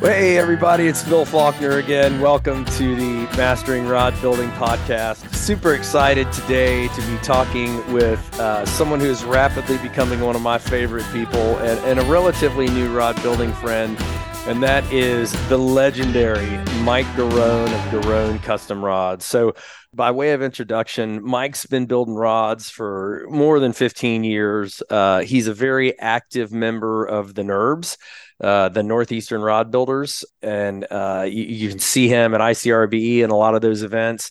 Hey, everybody, it's Bill Faulkner again. Welcome to the Mastering Rod Building Podcast. Super excited today to be talking with someone who is rapidly becoming one of my favorite people and a relatively new rod building friend, and that is the legendary Mike Garone of Garone Custom Rods. So by way of introduction, Mike's been building rods for more than 15 years. He's a very active member of the NURBS, the Northeastern Rod Builders, and you can see him at ICRBE and a lot of those events.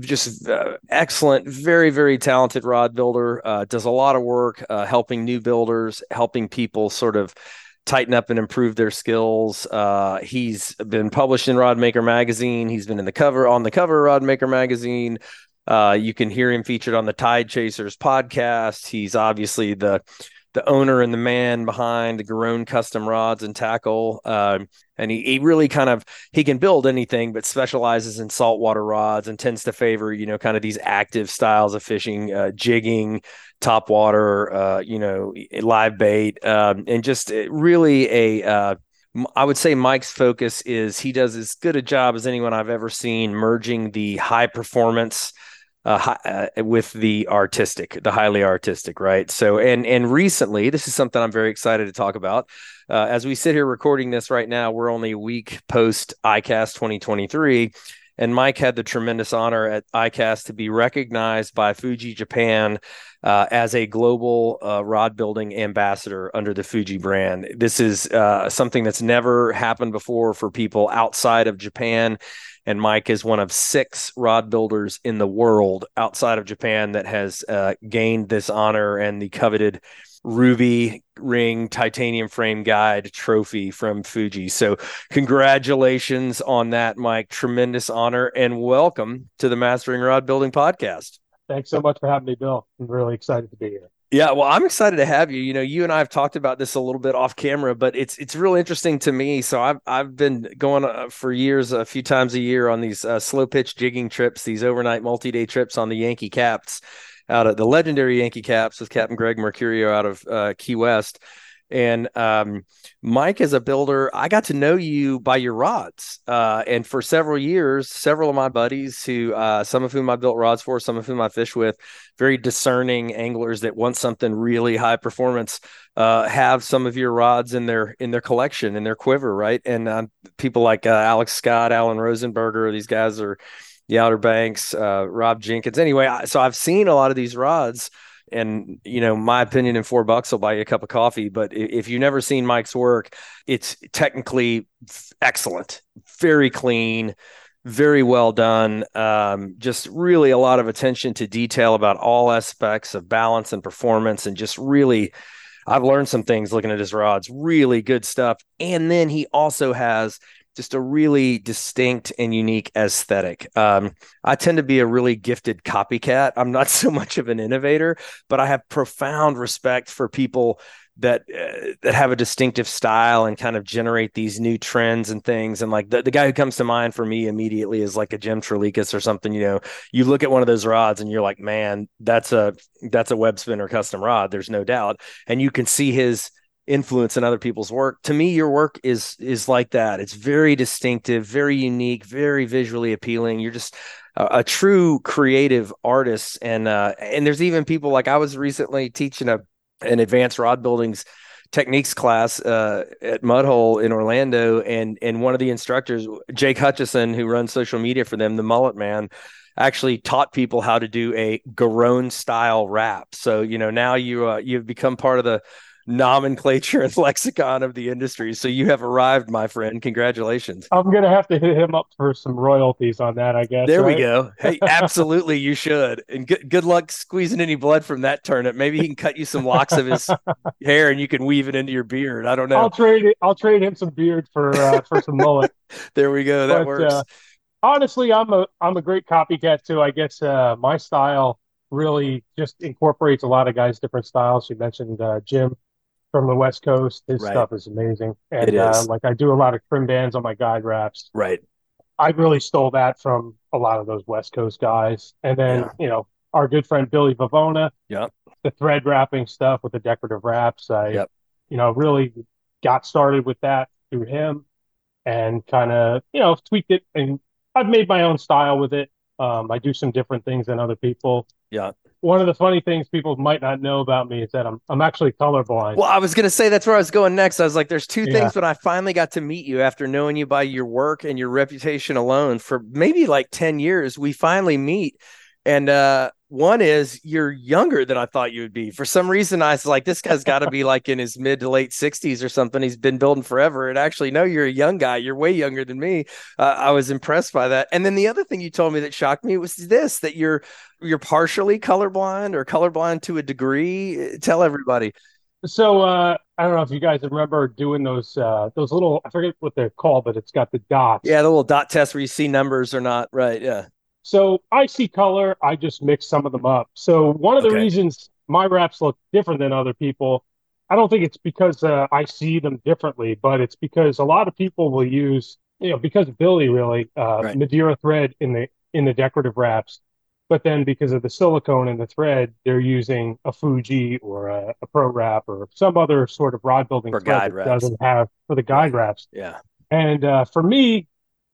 Just excellent, very, very talented rod builder, does a lot of work helping new builders, helping people sort of tighten up and improve their skills. He's been published in Rodmaker Magazine. He's been on the cover of Rodmaker Magazine. You can hear him featured on the Tide Chasers podcast. He's obviously the owner and the man behind the Garone Custom Rods and Tackle. And he really he can build anything, but specializes in saltwater rods and tends to favor, kind of these active styles of fishing, jigging, topwater, live bait, and just really I would say Mike's focus is he does as good a job as anyone I've ever seen merging the high performance with the highly artistic, right? So, and recently, this is something I'm very excited to talk about. As we sit here recording this right now, we're only a week post ICAST 2023, and Mike had the tremendous honor at ICAST to be recognized by Fuji Japan as a global rod building ambassador under the Fuji brand. This is something that's never happened before for people outside of Japan. And Mike is one of 6 rod builders in the world outside of Japan that has gained this honor and the coveted Ruby ring titanium frame guide trophy from Fuji. So congratulations on that, Mike. Tremendous honor, and welcome to the Mastering Rod Building Podcast. Thanks so much for having me, Bill. I'm really excited to be here. Yeah, well, I'm excited to have you. You and I have talked about this a little bit off camera, but it's real interesting to me. So I've been going for years, a few times a year on these slow pitch jigging trips, these overnight multi-day trips on the Yankee Caps, out at the legendary Yankee Caps with Captain Greg Mercurio out of Key West. And Mike, as a builder, I got to know you by your rods. And for several years, several of my buddies who, some of whom I built rods for, some of whom I fish with, very discerning anglers that want something really high performance, have some of your rods in their collection, in their quiver, right? And people like Alex Scott, Alan Rosenberger, these guys are the Outer Banks, Rob Jenkins. Anyway, so I've seen a lot of these rods. And, my opinion in $4 will buy you a cup of coffee. But if you've never seen Mike's work, it's technically excellent, very clean, very well done. Just really a lot of attention to detail about all aspects of balance and performance. And just really, I've learned some things looking at his rods, really good stuff. And then he also has just a really distinct and unique aesthetic. I tend to be a really gifted copycat. I'm not so much of an innovator, but I have profound respect for people that have a distinctive style and kind of generate these new trends and things. And like the guy who comes to mind for me immediately is like a Jim Trelikas or something. You look at one of those rods and you're like, man, that's a web spinner custom rod. There's no doubt. And you can see his influence in other people's work. To me, your work is like that. It's very distinctive, very unique, very visually appealing. You're just a true creative artist. And there's even people like, I was recently teaching an advanced rod building's techniques class at Mudhole in Orlando, and one of the instructors, Jake Hutchison, who runs social media for them, the Mullet Man, actually taught people how to do a Garone style wrap. So now you've become part of the nomenclature and lexicon of the industry. So you have arrived, my friend. Congratulations. I'm gonna have to hit him up for some royalties on that, I guess. There, right? We go. Hey, absolutely, you should. And good luck squeezing any blood from that turnip. Maybe he can cut you some locks of his hair and you can weave it into your beard. I don't know. I'll trade him some beard for some mullet. There we go. That works. Honestly, I'm a great copycat too. I guess my style really just incorporates a lot of guys' different styles. You mentioned Jim from the West Coast. His right. Stuff is amazing. And it is. I do a lot of trim bands on my guide wraps. Right. I really stole that from a lot of those West Coast guys. And then, our good friend Billy Vivona, yep. The thread wrapping stuff with the decorative wraps. I really got started with that through him. and kind of, you know, tweaked it. And I've made my own style with it. I do some different things than other people. Yeah. One of the funny things people might not know about me is that I'm actually colorblind. Well, I was going to say that's where I was going next. I was like, there's two things when I finally got to meet you after knowing you by your work and your reputation alone for maybe like 10 years, we finally meet. And one is you're younger than I thought you would be. For some reason, I was like, this guy's got to be like in his mid to late 60s or something. He's been building forever. And actually, no, you're a young guy. You're way younger than me. I was impressed by that. And then the other thing you told me that shocked me was this, that you're partially colorblind or colorblind to a degree. Tell everybody. So I don't know if you guys remember doing those little, I forget what they're called, but it's got the dots. Yeah, the little dot test where you see numbers or not. Right. Yeah. So I see color. I just mix some of them up. So one of the reasons my wraps look different than other people, I don't think it's because I see them differently, but it's because a lot of people will use, you know, because of Billy really, Madeira thread in the decorative wraps. But then because of the silicone in the thread, they're using a Fuji or a Pro wrap or some other sort of rod building thread that doesn't have for the guide wraps. Yeah. And for me,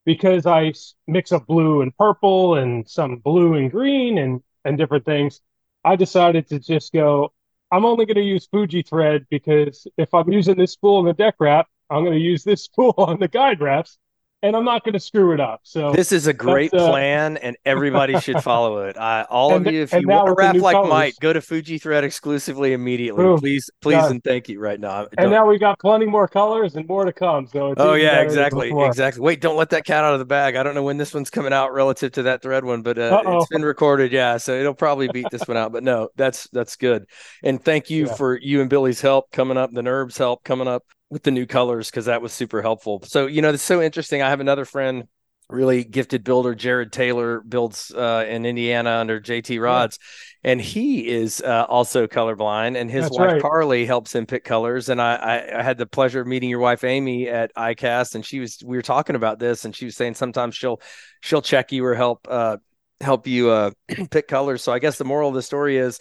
because I mix up blue and purple and some blue and green and different things, I decided to just go, I'm only going to use Fuji thread because if I'm using this spool in the deck wrap, I'm going to use this spool on the guide wraps. And I'm not going to screw it up. So this is a great plan, and everybody should follow it. All of you, if you want to wrap like colors. Mike, go to Fuji Thread exclusively immediately. Boom. Please, and thank you right now. And now we got plenty more colors and more to come. So it's exactly. Wait, don't let that cat out of the bag. I don't know when this one's coming out relative to that thread one, but it's been recorded, so it'll probably beat this one out. But no, that's good. And thank you for you and Billy's help coming up, the NURBS help coming up with the new colors, because that was super helpful. So, you know, it's so interesting. I have another friend, really gifted builder, Jared Taylor, builds in Indiana under JT Rods. Yeah. And he is also colorblind, and his wife, Carly, helps him pick colors. And I had the pleasure of meeting your wife, Amy, at ICAST. And we were talking about this, and she was saying sometimes she'll check you or help you pick colors. So I guess the moral of the story is,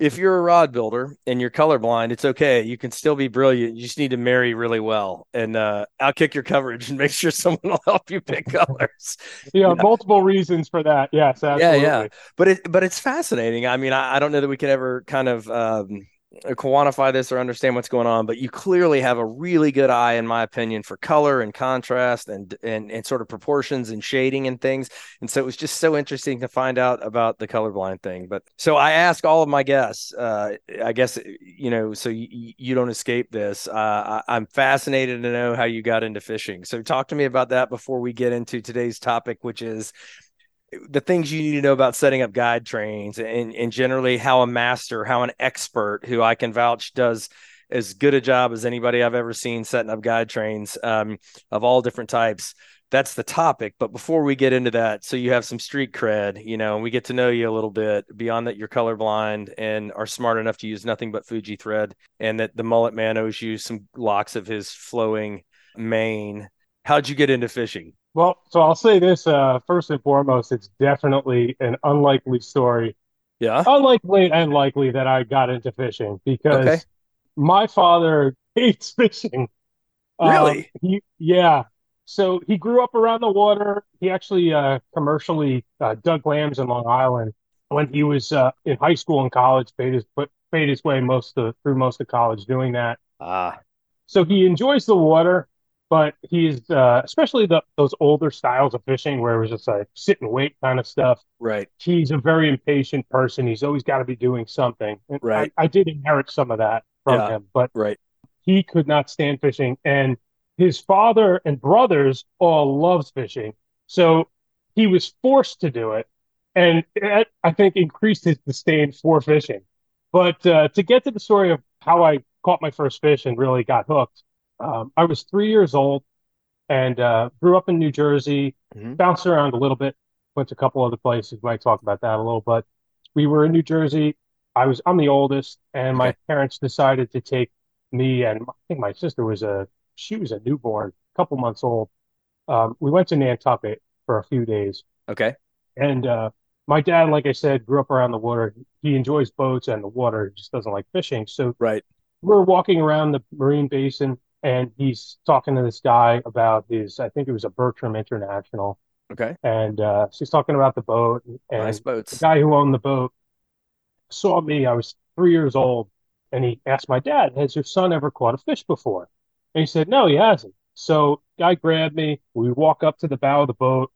if you're a rod builder and you're colorblind, it's okay. You can still be brilliant. You just need to marry really well, and I'll kick your coverage and make sure someone will help you pick colors. Yeah, multiple reasons for that. Yes, absolutely. Yeah. But it's fascinating. I mean, I don't know that we could ever kind of quantify this or understand what's going on, but you clearly have a really good eye, in my opinion, for color and contrast and sort of proportions and shading and things. And so it was just so interesting to find out about the colorblind thing. But so I ask all of my guests, I guess, you know, so you don't escape this. I'm fascinated to know how you got into fishing. So talk to me about that before we get into today's topic, which is the things you need to know about setting up guide trains and generally how an expert who I can vouch does as good a job as anybody I've ever seen setting up guide trains of all different types. That's the topic. But before we get into that, so you have some street cred, you know, and we get to know you a little bit beyond that. You're colorblind and are smart enough to use nothing but Fuji thread, and that the Mullet Man owes you some locks of his flowing mane. How'd you get into fishing? Well, so I'll say this, first and foremost, it's definitely an unlikely story. Yeah. Unlikely and likely that I got into fishing because my father hates fishing. Really? So he grew up around the water. He actually commercially dug lambs in Long Island. When he was in high school and college, paid his way through most of college doing that. So he enjoys the water. But he's especially those older styles of fishing where it was just like sit and wait kind of stuff. Right. He's a very impatient person. He's always got to be doing something. And I did inherit some of that from him, but he could not stand fishing. And his father and brothers all loves fishing. So he was forced to do it. And that, I think, increased his disdain for fishing. But to get to the story of how I caught my first fish and really got hooked, I was 3 years old and grew up in New Jersey, bounced around a little bit, went to a couple other places. We might talk about that a little, but we were in New Jersey. I'm the oldest, and my parents decided to take me, and I think my sister was a newborn, a couple months old. We went to Nantucket for a few days. Okay. And my dad, like I said, grew up around the water. He enjoys boats and the water, just doesn't like fishing. So we're walking around the marine basin. And he's talking to this guy about his, I think it was a Bertram International. Okay. And she's talking about the boat. And nice boats. The guy who owned the boat saw me. I was 3 years old. And he asked my dad, has your son ever caught a fish before? And he said, no, he hasn't. So guy grabbed me. We walk up to the bow of the boat.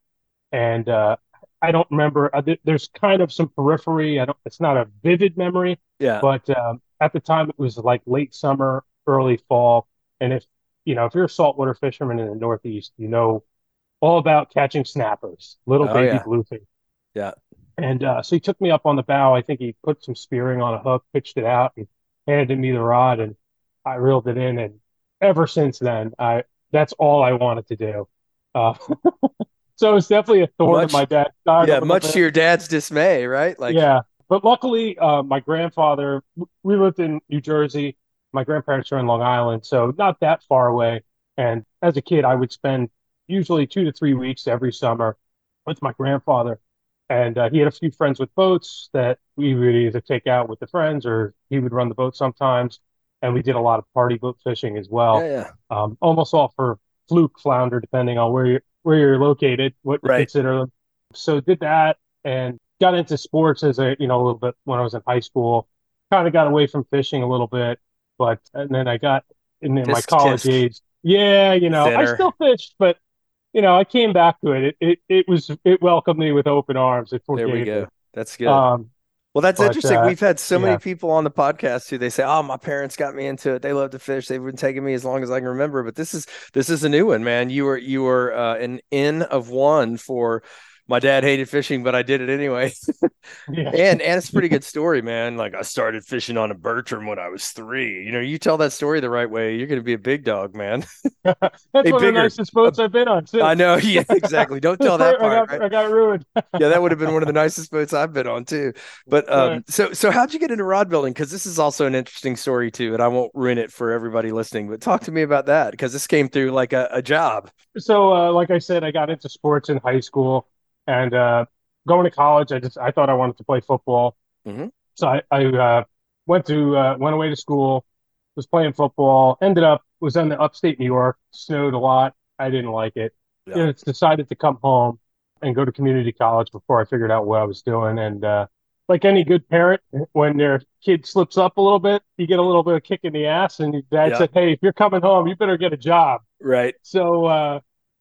And I don't remember. There's kind of some periphery. It's not a vivid memory. Yeah. But at the time, it was like late summer, early fall. And if you're a saltwater fisherman in the Northeast, you know all about catching snappers, little baby bluefin. Yeah. And so he took me up on the bow. I think he put some spearing on a hook, pitched it out, and handed me the rod, and I reeled it in. And ever since then, that's all I wanted to do. So it's definitely a thorn in my dad's side. Yeah, much to your dad's dismay, right? But luckily, my grandfather, we lived in New Jersey. My grandparents are in Long Island, so not that far away. And as a kid, I would spend usually 2 to 3 weeks every summer with my grandfather. And he had a few friends with boats that we would either take out with the friends or he would run the boat sometimes. And we did a lot of party boat fishing as well. Yeah, yeah. Almost all for fluke, flounder, depending on where you're located, what you consider them. So did that and got into sports as a little bit when I was in high school. Kind of got away from fishing a little bit. But and then I got in my college age. Yeah, I still fished, but I came back to it. It welcomed me with open arms. There we go. That's good. Well, that's interesting. We've had so many people on the podcast who they say, "Oh, my parents got me into it. They love to fish. They've been taking me as long as I can remember." But this is a new one, man. You were an in of one for. My dad hated fishing, but I did it anyway. Yeah. And it's a pretty good story, man. Like I started fishing on a Bertram when I was 3. You tell that story the right way, you're going to be a big dog, man. That's one of the nicest boats I've been on. Too. I know. Yeah, exactly. Don't tell that part. I got ruined. Yeah, that would have been one of the nicest boats I've been on too. But so how'd you get into rod building? Because this is also an interesting story too, and I won't ruin it for everybody listening. But talk to me about that because this came through like a job. So, like I said, I got into sports in high school. And going to college, I thought I wanted to play football. Mm-hmm. So I went away to school, was playing football, was in the upstate New York, snowed a lot. I didn't like it. Yeah. Decided to come home and go to community college before I figured out what I was doing. And like any good parent, when their kid slips up a little bit, you get a little bit of kick in the ass. And your dad said, hey, if you're coming home, you better get a job. Right. So,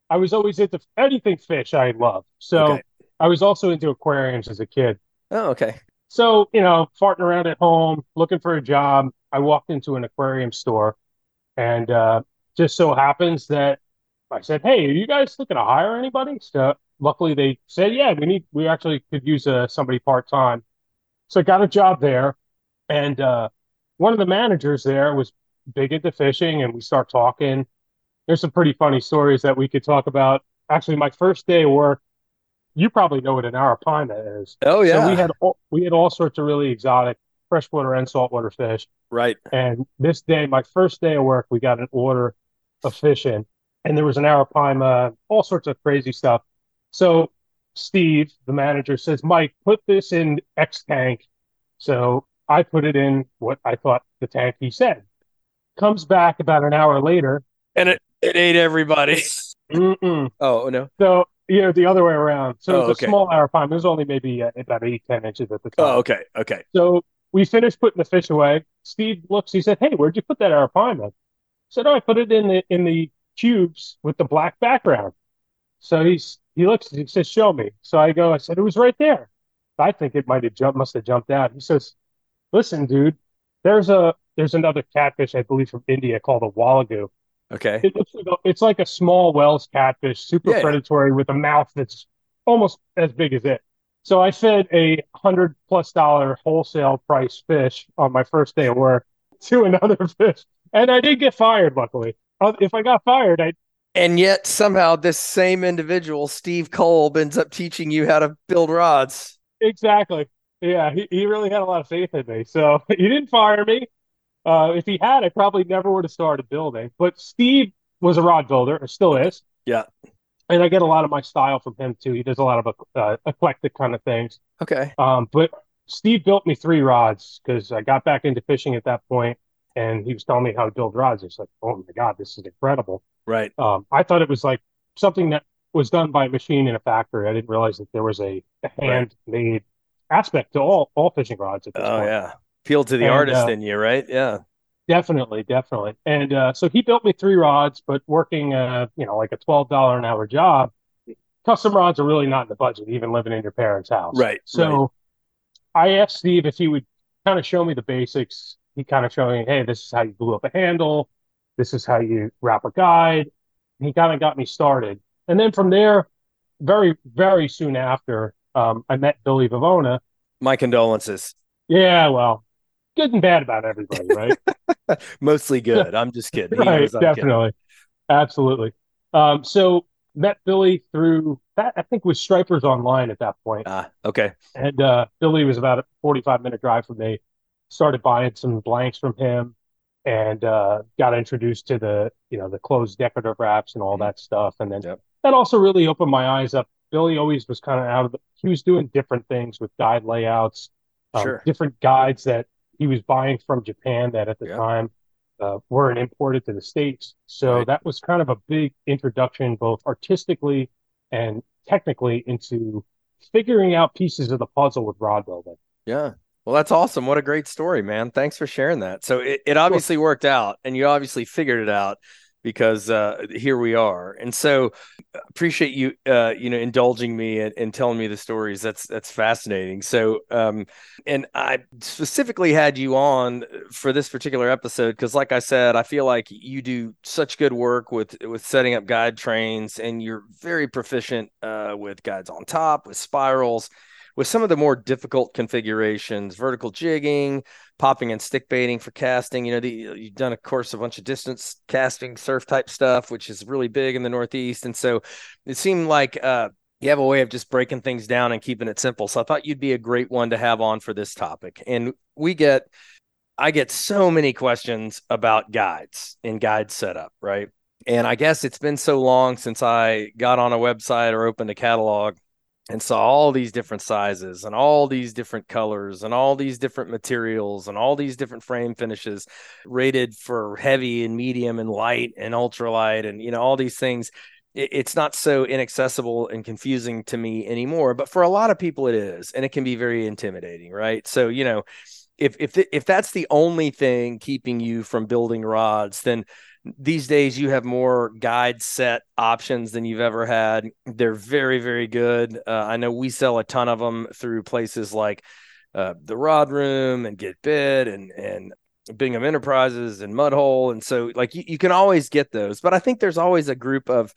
I was always into anything fish I loved. So I was also into aquariums as a kid. Oh, okay. So, farting around at home, looking for a job, I walked into an aquarium store. And just so happens that I said, hey, are you guys looking to hire anybody? So luckily they said, yeah, we actually could use somebody part-time. So I got a job there. And one of the managers there was big into fishing and we start talking. There's some pretty funny stories that we could talk about. Actually, my first day of work, you probably know what an arapaima is. Oh, yeah. So we had all sorts of really exotic freshwater and saltwater fish. Right. And this day, my first day of work, we got an order of fish in. And there was an arapaima, all sorts of crazy stuff. So Steve, the manager, says, Mike, put this in X tank. So I put it in what I thought the tank he said. Comes back about an hour later. And it ate everybody. Mm-mm. Oh, no. So, the other way around. So it was a small arapaima. There's only maybe about 8-10 inches at the time. Oh, okay. So we finished putting the fish away. Steve looks. He said, hey, where'd you put that arapaima? I said, oh, I put it in the cubes with the black background. So he looks and he says, show me. So I said, it was right there. I think it must have jumped out. He says, listen, dude, there's another catfish, I believe, from India called a wallagoo. Okay. It looks like it's like a small Wells catfish, super predatory with a mouth that's almost as big as it. So I fed a $100+ wholesale price fish on my first day of work to another fish. And I didn't get fired, luckily. If I got fired, And yet somehow this same individual, Steve Kolb, ends up teaching you how to build rods. Exactly. Yeah, he really had a lot of faith in me. So he didn't fire me. If he had, I probably never would have started building. But Steve was a rod builder, or still is. Yeah. And I get a lot of my style from him, too. He does a lot of eclectic kind of things. Okay. But Steve built me 3 rods because I got back into fishing at that point. and he was telling me how he built rods. It's like, oh my God, this is incredible. Right. I thought it was like something that was done by a machine in a factory. I didn't realize that there was a handmade aspect to all fishing rods at this point. Yeah. Appealed to the artist in you, right? Yeah. Definitely. And so he built me three rods, but working, like a $12 an hour job, custom rods are really not in the budget, even living in your parents' house. Right. So I asked Steve if he would kind of show me the basics. He kind of showed me, hey, this is how you glue up a handle. This is how you wrap a guide. And he kind of got me started. And then from there, very, very soon after, I met Billy Vivona. My condolences. Yeah, well, good and bad about everybody, right? Mostly good. I'm just kidding. Right, definitely. Kidding. Absolutely. So met Billy through that, I think, was Stripers Online at that point. Okay. And Billy was about a 45-minute drive from me. Started buying some blanks from him and got introduced to the closed decorative wraps and all that stuff. And then that also really opened my eyes up. Billy always was kind of he was doing different things with guide layouts, different guides that he was buying from Japan that at the time weren't imported to the States. So that was kind of a big introduction, both artistically and technically, into figuring out pieces of the puzzle with rod building. Yeah. Well, that's awesome. What a great story, man. Thanks for sharing that. So it obviously worked out, and you obviously figured it out, because here we are. And so appreciate you, indulging me and telling me the stories. That's fascinating. So, and I specifically had you on for this particular episode, because like I said, I feel like you do such good work with setting up guide trains, and you're very proficient with guides on top, with spirals, with some of the more difficult configurations, vertical jigging, popping and stick baiting for casting. You've done, of course, a bunch of distance casting, surf type stuff, which is really big in the Northeast. And so it seemed like you have a way of just breaking things down and keeping it simple. So I thought you'd be a great one to have on for this topic. And I get so many questions about guides and guide setup, right? And I guess it's been so long since I got on a website or opened a catalog and saw all these different sizes and all these different colors and all these different materials and all these different frame finishes rated for heavy and medium and light and ultralight and, all these things. It's not so inaccessible and confusing to me anymore, but for a lot of people it is, and it can be very intimidating, right? So, if that's the only thing keeping you from building rods, then these days you have more guide set options than you've ever had. They're very, very good. I know we sell a ton of them through places like the Rod Room and Get Bid and Bingham Enterprises and Mudhole. And so you can always get those, but I think there's always a group of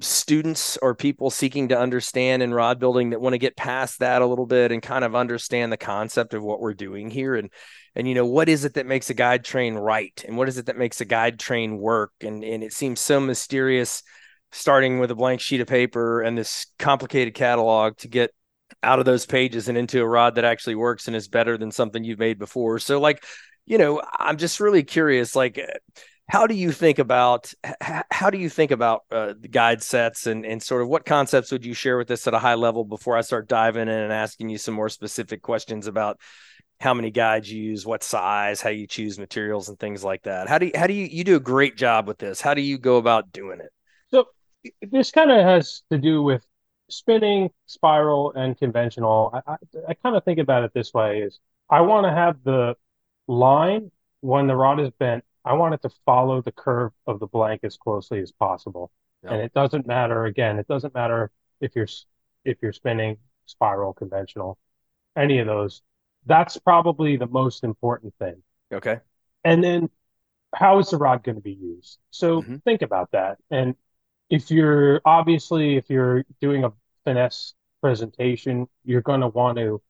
students or people seeking to understand in rod building that want to get past that a little bit and kind of understand the concept of what we're doing here and what is it that makes a guide train right, and what is it that makes a guide train work, and it seems so mysterious, starting with a blank sheet of paper and this complicated catalog to get out of those pages and into a rod that actually works and is better than something you've made before. So I'm just really curious, How do you think about the guide sets and sort of what concepts would you share with us at a high level before I start diving in and asking you some more specific questions about how many guides you use, what size, how you choose materials and things like that? How do you do a great job with this? How do you go about doing it? So this kind of has to do with spinning, spiral, and conventional. I kind of think about it this way: is I want to have the line when the rod is bent. I want it to follow the curve of the blank as closely as possible. Yep. And it doesn't matter, if you're spinning, spiral, conventional, any of those. That's probably the most important thing. Okay. And then how is the rod going to be used? So think about that. And if you're doing a finesse presentation, you're going to want to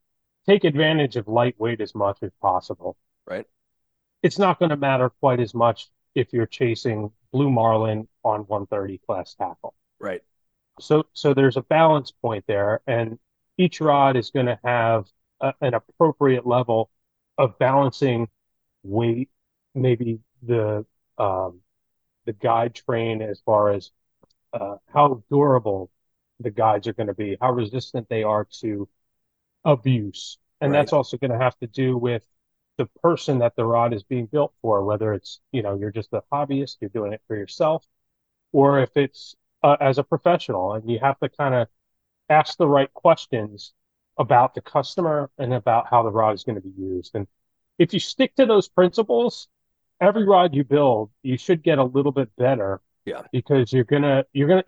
take advantage of lightweight as much as possible. Right. It's not going to matter quite as much if you're chasing blue marlin on 130 class tackle. Right. So there's a balance point there, and each rod is going to have an appropriate level of balancing weight, maybe the guide train as far as how durable the guides are going to be, how resistant they are to abuse. And that's also going to have to do with the person that the rod is being built for, whether it's, you know, you're just a hobbyist, you're doing it for yourself, or if it's as a professional. And you have to kind of ask the right questions about the customer and about how the rod is going to be used. And if you stick to those principles, every rod you build, you should get a little bit better. Yeah, because you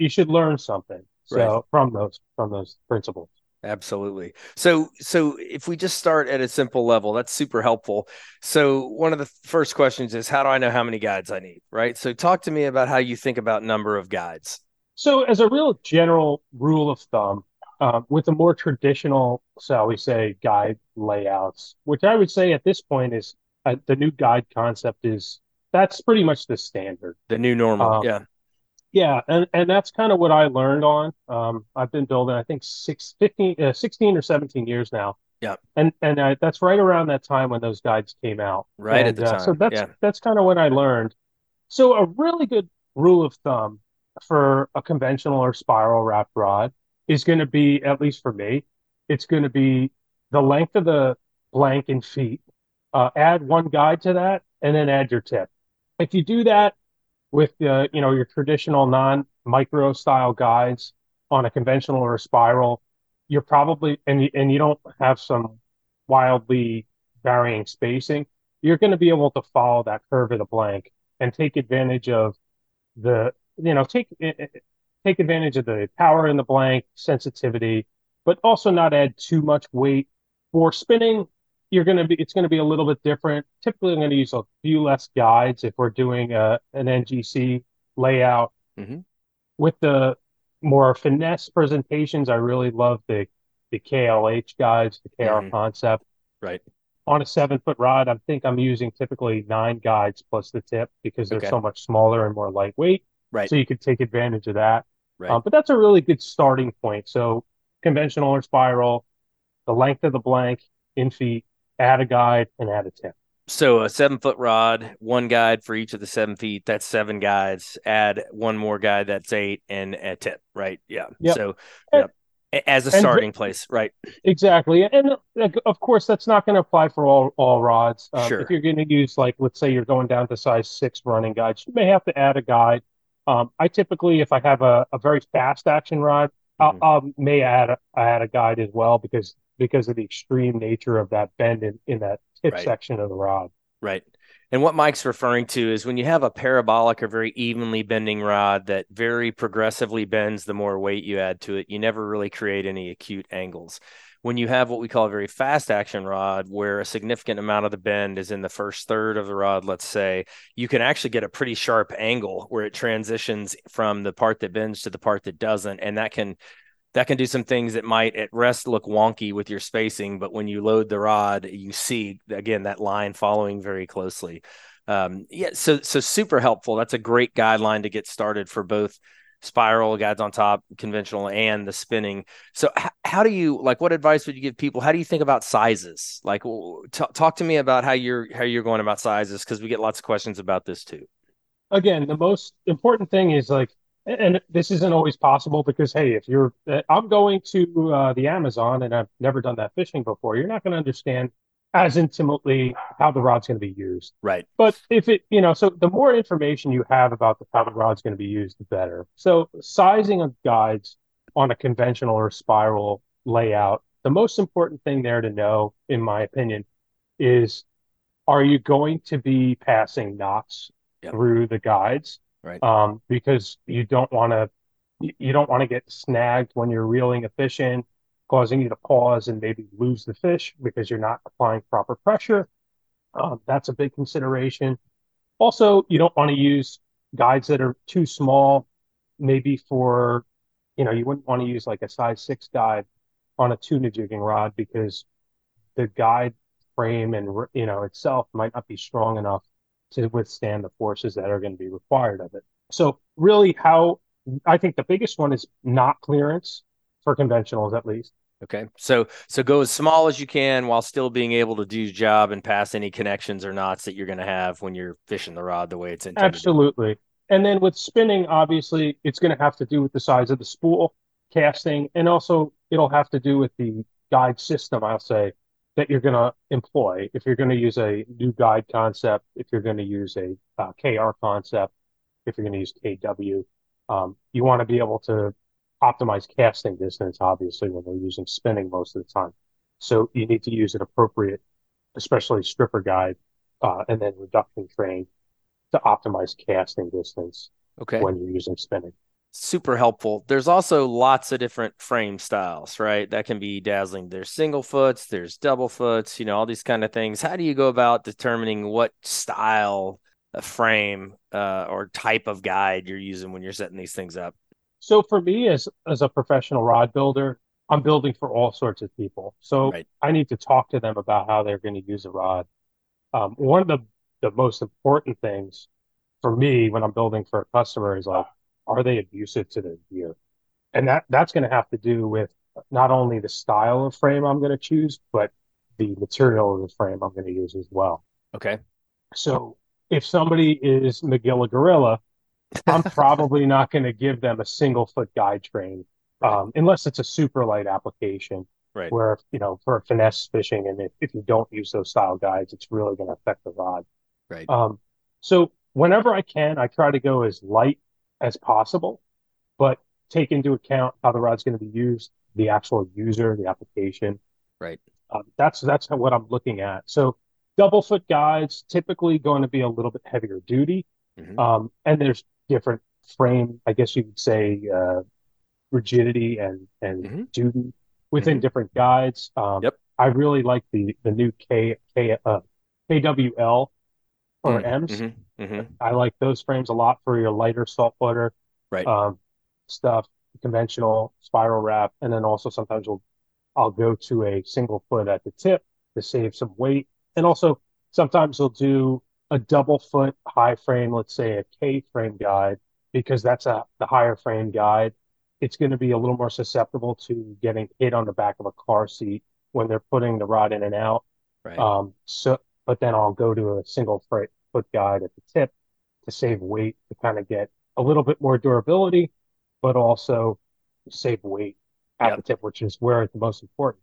should learn something. So right. from those principles. Absolutely. So if we just start at a simple level, that's super helpful. So one of the first questions is, how do I know how many guides I need? Right. So talk to me about how you think about number of guides. So as a real general rule of thumb, with the more traditional, shall we say, guide layouts, which I would say at this point is the new guide concept is, that's pretty much the standard. The new normal. Yeah. And that's kind of what I learned on. I've been building, I think 16 or 17 years now. Yeah. And that's right around that time when those guides came out. Right. And, at the time. So that's kind of what I learned. So a really good rule of thumb for a conventional or spiral wrapped rod is going to be, at least for me, it's going to be the length of the blank in feet. Add one guide to that and then add your tip. If you do that with your traditional non-micro style guides on a conventional or a spiral, you're probably, and you don't have some wildly varying spacing, you're going to be able to follow that curve of the blank and take advantage of the, take advantage of the power in the blank, sensitivity, but also not add too much weight. For spinning, it's going to be a little bit different. Typically, I'm going to use a few less guides if we're doing an NGC layout. Mm-hmm. With the more finesse presentations, I really love the KLH guides, the KR mm-hmm. concept. Right. On a 7-foot rod, I think I'm using typically 9 guides plus the tip because they're so much smaller and more lightweight. Right. So you could take advantage of that. Right. But that's a really good starting point. So conventional or spiral, the length of the blank in feet, add a guide and add a tip. So a 7-foot rod, 1 guide for each of the 7 feet. That's 7 guides. Add 1 more guide. That's 8, and a tip. Right. Yeah. Yep. So as a starting place. Right. Exactly. And of course, that's not going to apply for all rods. Sure. If you're going to use, like, let's say you're going down to size 6 running guides, you may have to add a guide. I typically, if I have a very fast action rod, mm-hmm. I may add a guide as well because of the extreme nature of that bend in that tip section of the rod. Right. And what Mike's referring to is when you have a parabolic or very evenly bending rod that very progressively bends, the more weight you add to it, you never really create any acute angles. When you have what we call a very fast action rod, where a significant amount of the bend is in the first third of the rod, let's say, you can actually get a pretty sharp angle where it transitions from the part that bends to the part that doesn't. And that can do some things that might at rest look wonky with your spacing, but when you load the rod, you see, again, that line following very closely. So super helpful. That's a great guideline to get started for both spiral guides on top, conventional, and the spinning. So how do you, like, what advice would you give people? How do you think about sizes? Like, talk to me about how you're going about sizes, because we get lots of questions about this too. Again, the most important thing is, like, and this isn't always possible because, hey, if you're, I'm going to the Amazon and I've never done that fishing before, you're not going to understand as intimately how the rod's going to be used. Right. But if it, so the more information you have about how the rod's going to be used, the better. So sizing of guides on a conventional or spiral layout, the most important thing there to know, in my opinion, is, are you going to be passing knots through the guides? Right. Because you don't want to get snagged when you're reeling a fish in, causing you to pause and maybe lose the fish because you're not applying proper pressure. That's a big consideration. Also, you don't want to use guides that are too small. Maybe for, you wouldn't want to use like a size 6 guide on a tuna jigging rod because the guide frame and itself might not be strong enough to withstand the forces that are going to be required of it. So really, I think the biggest one is knot clearance for conventionals, at least. Okay. So go as small as you can while still being able to do your job and pass any connections or knots that you're going to have when you're fishing the rod the way it's intended. Absolutely. And then with spinning, obviously, it's going to have to do with the size of the spool, casting, and also it'll have to do with the guide system, I'll say. that you're going to employ. If you're going to use a new guide concept, if you're going to use a KR concept, if you're going to use KW, you want to be able to optimize casting distance, obviously, when we're using spinning most of the time. So you need to use an appropriate, especially stripper guide, and then reduction train to optimize casting distance when you're using spinning. Super helpful. There's also lots of different frame styles, right? That can be dazzling. There's single foots, there's double foots, you know, all these kind of things. How do you go about determining what style of frame or type of guide you're using when you're setting these things up? So for me, as a professional rod builder, I'm building for all sorts of people. So right. I need to talk to them about how they're going to use a rod. One of the most important things for me when I'm building for a customer is, like, are they abusive to their gear? And that's going to have to do with not only the style of frame I'm going to choose, but the material of the frame I'm going to use as well. Okay. So if somebody is Magilla Gorilla, I'm probably not going to give them a single foot guide train. Unless it's a super light application, right? Where, you know, for finesse fishing, and if you don't use those style guides, it's really going to affect the rod. Right. So whenever I can, I try to go as light as possible, but take into account how the rod's going to be used, the actual user, the application. Right. That's what I'm looking at. So double foot guides typically going to be a little bit heavier duty. Mm-hmm. And there's different frame, I guess you could say, rigidity and mm-hmm. duty within mm-hmm. different guides. I really like the new KWL or mm-hmm. M's. Mm-hmm. Mm-hmm. I like those frames a lot for your lighter saltwater stuff, conventional spiral wrap, and then also sometimes I'll go to a single foot at the tip to save some weight, and also sometimes I'll do a double foot high frame, let's say a K frame guide, because that's the higher frame guide. It's going to be a little more susceptible to getting hit on the back of a car seat when they're putting the rod in and out. Right. But then I'll go to a single foot guide at the tip to save weight, to kind of get a little bit more durability, but also save weight at the tip, which is where it's most important.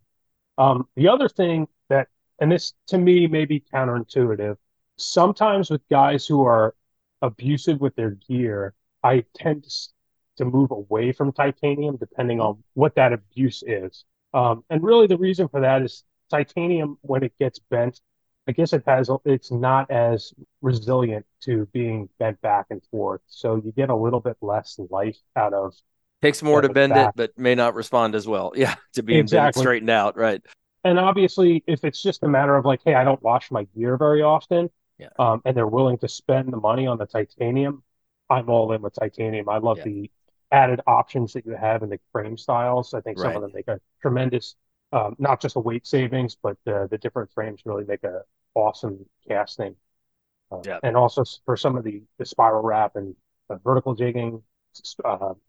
The other thing that, and this to me may be counterintuitive, sometimes with guys who are abusive with their gear, I tend to move away from titanium depending on what that abuse is. And really the reason for that is titanium, when it gets bent, I guess it's not as resilient to being bent back and forth. So you get a little bit less life out of it. Takes more to bend it, but may not respond as well. Yeah, to being straightened out, right. And obviously, if it's just a matter of like, hey, I don't wash my gear very often, and they're willing to spend the money on the titanium, I'm all in with titanium. I love the added options that you have in the frame styles. I think some of them make a tremendous, not just a weight savings, but the different frames really make an awesome casting. And also for some of the spiral wrap and vertical jigging,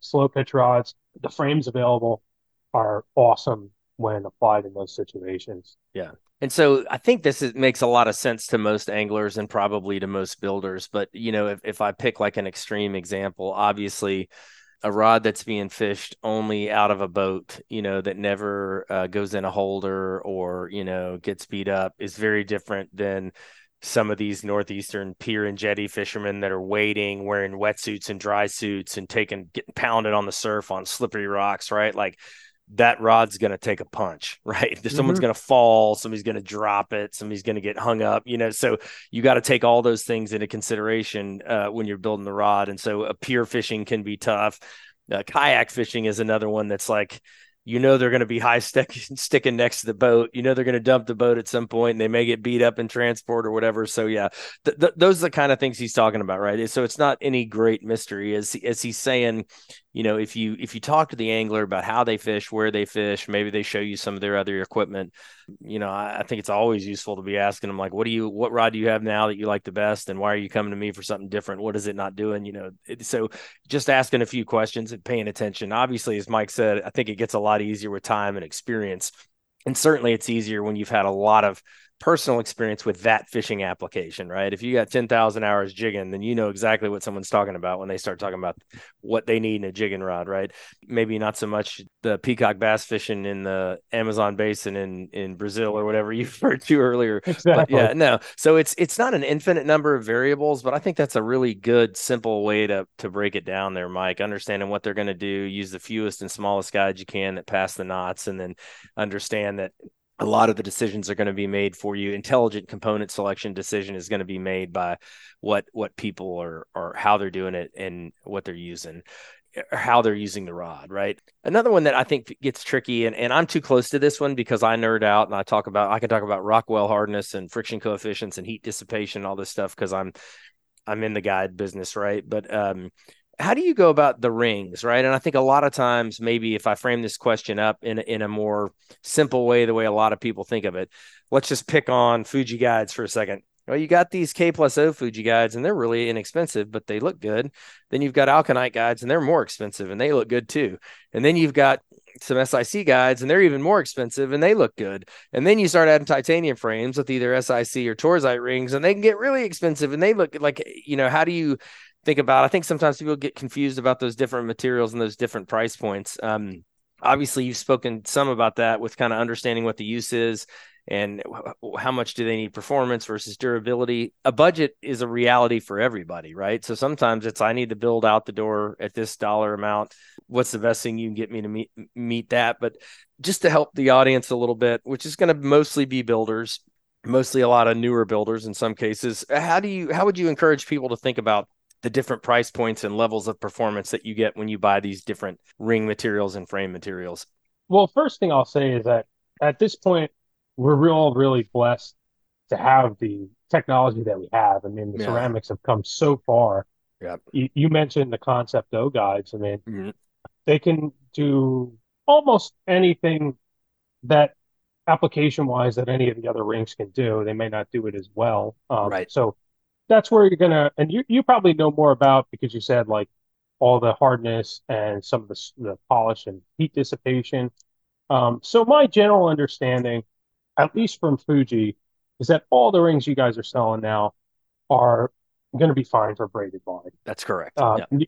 slow pitch rods, the frames available are awesome when applied in those situations. Yeah. And so I think makes a lot of sense to most anglers and probably to most builders. But, you know, if I pick like an extreme example, obviously a rod that's being fished only out of a boat, you know, that never goes in a holder or, you know, gets beat up is very different than some of these northeastern pier and jetty fishermen that are waiting, wearing wetsuits and dry suits and getting pounded on the surf on slippery rocks, right? Like, that rod's going to take a punch, right? Mm-hmm. Someone's going to fall, somebody's going to drop it, somebody's going to get hung up, you know, so you got to take all those things into consideration when you're building the rod. And so pier fishing can be tough. Kayak fishing is another one that's like, you know, they're going to be high sticking next to the boat, you know, they're going to dump the boat at some point and they may get beat up in transport or whatever. So yeah, those are the kind of things he's talking about, right? So it's not any great mystery as he's saying, you know, if you talk to the angler about how they fish, where they fish, maybe they show you some of their other equipment. You know, I think it's always useful to be asking them, like, what rod do you have now that you like the best? And why are you coming to me for something different? What is it not doing? You know, so just asking a few questions and paying attention. Obviously, as Mike said, I think it gets a lot easier with time and experience. And certainly it's easier when you've had a lot of personal experience with that fishing application, right? If you got 10,000 hours jigging, then you know exactly what someone's talking about when they start talking about what they need in a jigging rod, right? Maybe not so much the peacock bass fishing in the Amazon basin in Brazil or whatever you referred to earlier. Exactly. But yeah, no. So it's not an infinite number of variables, but I think that's a really good, simple way to break it down there, Mike. Understanding what they're going to do, use the fewest and smallest guides you can that pass the knots, and then understand that a lot of the decisions are going to be made for you. Intelligent component selection decision is going to be made by what people are, or how they're doing it and what they're using, or how they're using the rod, right? Another one that I think gets tricky, and I'm too close to this one because I nerd out and I can talk about rock well hardness and friction coefficients and heat dissipation, all this stuff, because I'm in the guide business, right? But how do you go about the rings, right? And I think a lot of times, maybe if I frame this question up in a more simple way, the way a lot of people think of it, let's just pick on Fuji guides for a second. Well, you got these K+O Fuji guides, and they're really inexpensive, but they look good. Then you've got Alconite guides, and they're more expensive, and they look good too. And then you've got some SIC guides, and they're even more expensive, and they look good. And then you start adding titanium frames with either SIC or Torzite rings, and they can get really expensive, and they look like, you know, how do you think about? I think sometimes people get confused about those different materials and those different price points. Obviously, you've spoken some about that with kind of understanding what the use is and how much do they need performance versus durability. A budget is a reality for everybody, right? So sometimes it's, I need to build out the door at this dollar amount. What's the best thing you can get me to meet that? But just to help the audience a little bit, which is going to mostly be builders, mostly a lot of newer builders in some cases, how would you encourage people to think about the different price points and levels of performance that you get when you buy these different ring materials and frame materials? Well, first thing I'll say is that at this point, we're all really blessed to have the technology that we have. I mean, the ceramics have come so far. Yeah. You mentioned the Concept O guides. I mean, they can do almost anything that application-wise that any of the other rings can do. They may not do it as well. Right. So that's where you're going to, and you probably know more about, because you said like all the hardness and some of the polish and heat dissipation. So my general understanding, at least from Fuji, is that all the rings you guys are selling now are going to be fine for braided line. That's correct.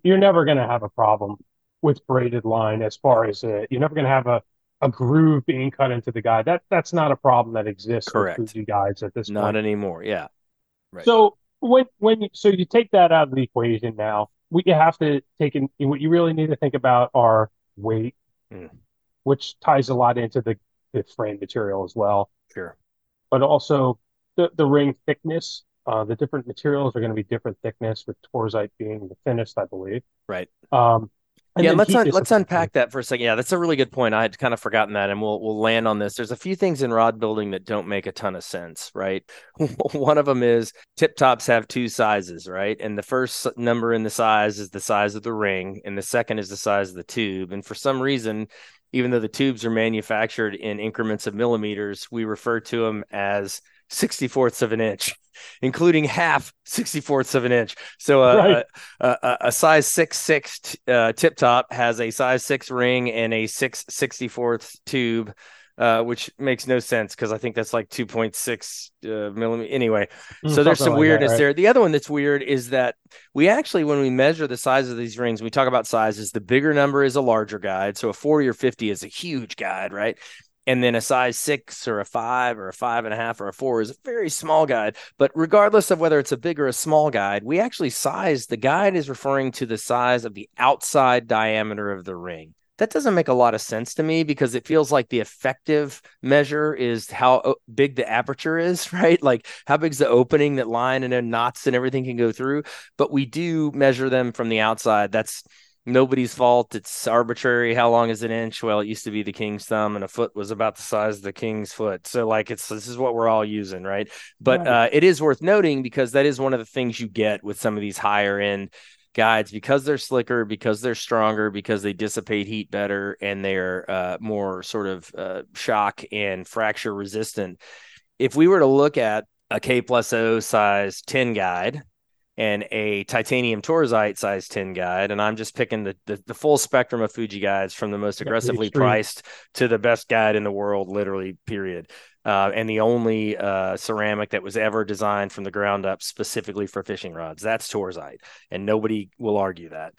You're never going to have a problem with braided line as far as you're never going to have a groove being cut into the guide. That's not a problem that exists with Fuji guides at this point. Not anymore. Yeah. Right. So, When you take that out of the equation now, what you have to take in, what you really need to think about are weight, which ties a lot into the frame material as well. Sure. But also the ring thickness. The different materials are going to be different thickness, with Torzite being the thinnest, I believe. Right. Let's unpack that for a second. Yeah, that's a really good point. I had kind of forgotten that, and we'll land on this. There's a few things in rod building that don't make a ton of sense, right? One of them is tip tops have two sizes, right? And the first number in the size is the size of the ring, and the second is the size of the tube. And for some reason, even though the tubes are manufactured in increments of millimeters, we refer to them as 64ths of an inch, including half 64ths of an inch. So a size 6/6 tip top has a size 6 ring and a 6/64 tube, which makes no sense because I think that's like 2.6 millimeter. Anyway, so there's some weirdness there. The other one that's weird is that we actually, when we measure the size of these rings, we talk about sizes. The bigger number is a larger guide. So a 40 or 50 is a huge guide, right? And then a size 6 or a 5 or a 5.5 or a 4 is a very small guide. But regardless of whether it's a big or a small guide, we actually size. The guide is referring to the size of the outside diameter of the ring. That doesn't make a lot of sense to me because it feels like the effective measure is how big the aperture is, right? Like how big's the opening that line and then knots and everything can go through. But we do measure them from the outside. That's nobody's fault. It's arbitrary. How long is an inch? Well, it used to be the king's thumb, and a foot was about the size of the king's foot. So like this is what we're all using, right? But it is worth noting because that is one of the things you get with some of these higher end guides, because they're slicker, because they're stronger, because they dissipate heat better, and they're more sort of shock and fracture resistant. If we were to look at a K+O size 10 guide and a titanium Torzite size 10 guide, and I'm just picking the full spectrum of Fuji guides from the most aggressively priced to the best guide in the world, literally, period. and the only ceramic that was ever designed from the ground up specifically for fishing rods. That's Torzite, and nobody will argue that.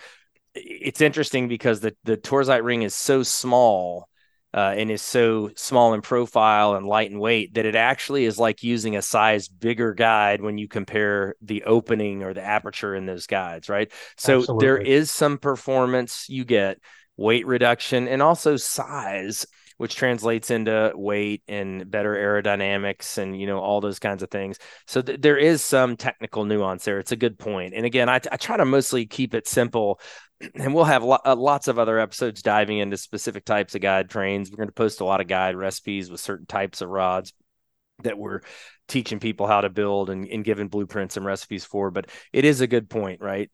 It's interesting because the Torzite ring is so small and is so small in profile and light in weight that it actually is like using a size bigger guide when you compare the opening or the aperture in those guides, right? So absolutely, there is some performance you get, weight reduction, and also size, which translates into weight and better aerodynamics and, you know, all those kinds of things. So there is some technical nuance there. It's a good point. And again, I try to mostly keep it simple, and we'll have lots of other episodes diving into specific types of guide trains. We're going to post a lot of guide recipes with certain types of rods that we're teaching people how to build and giving blueprints and recipes for. But it is a good point, right?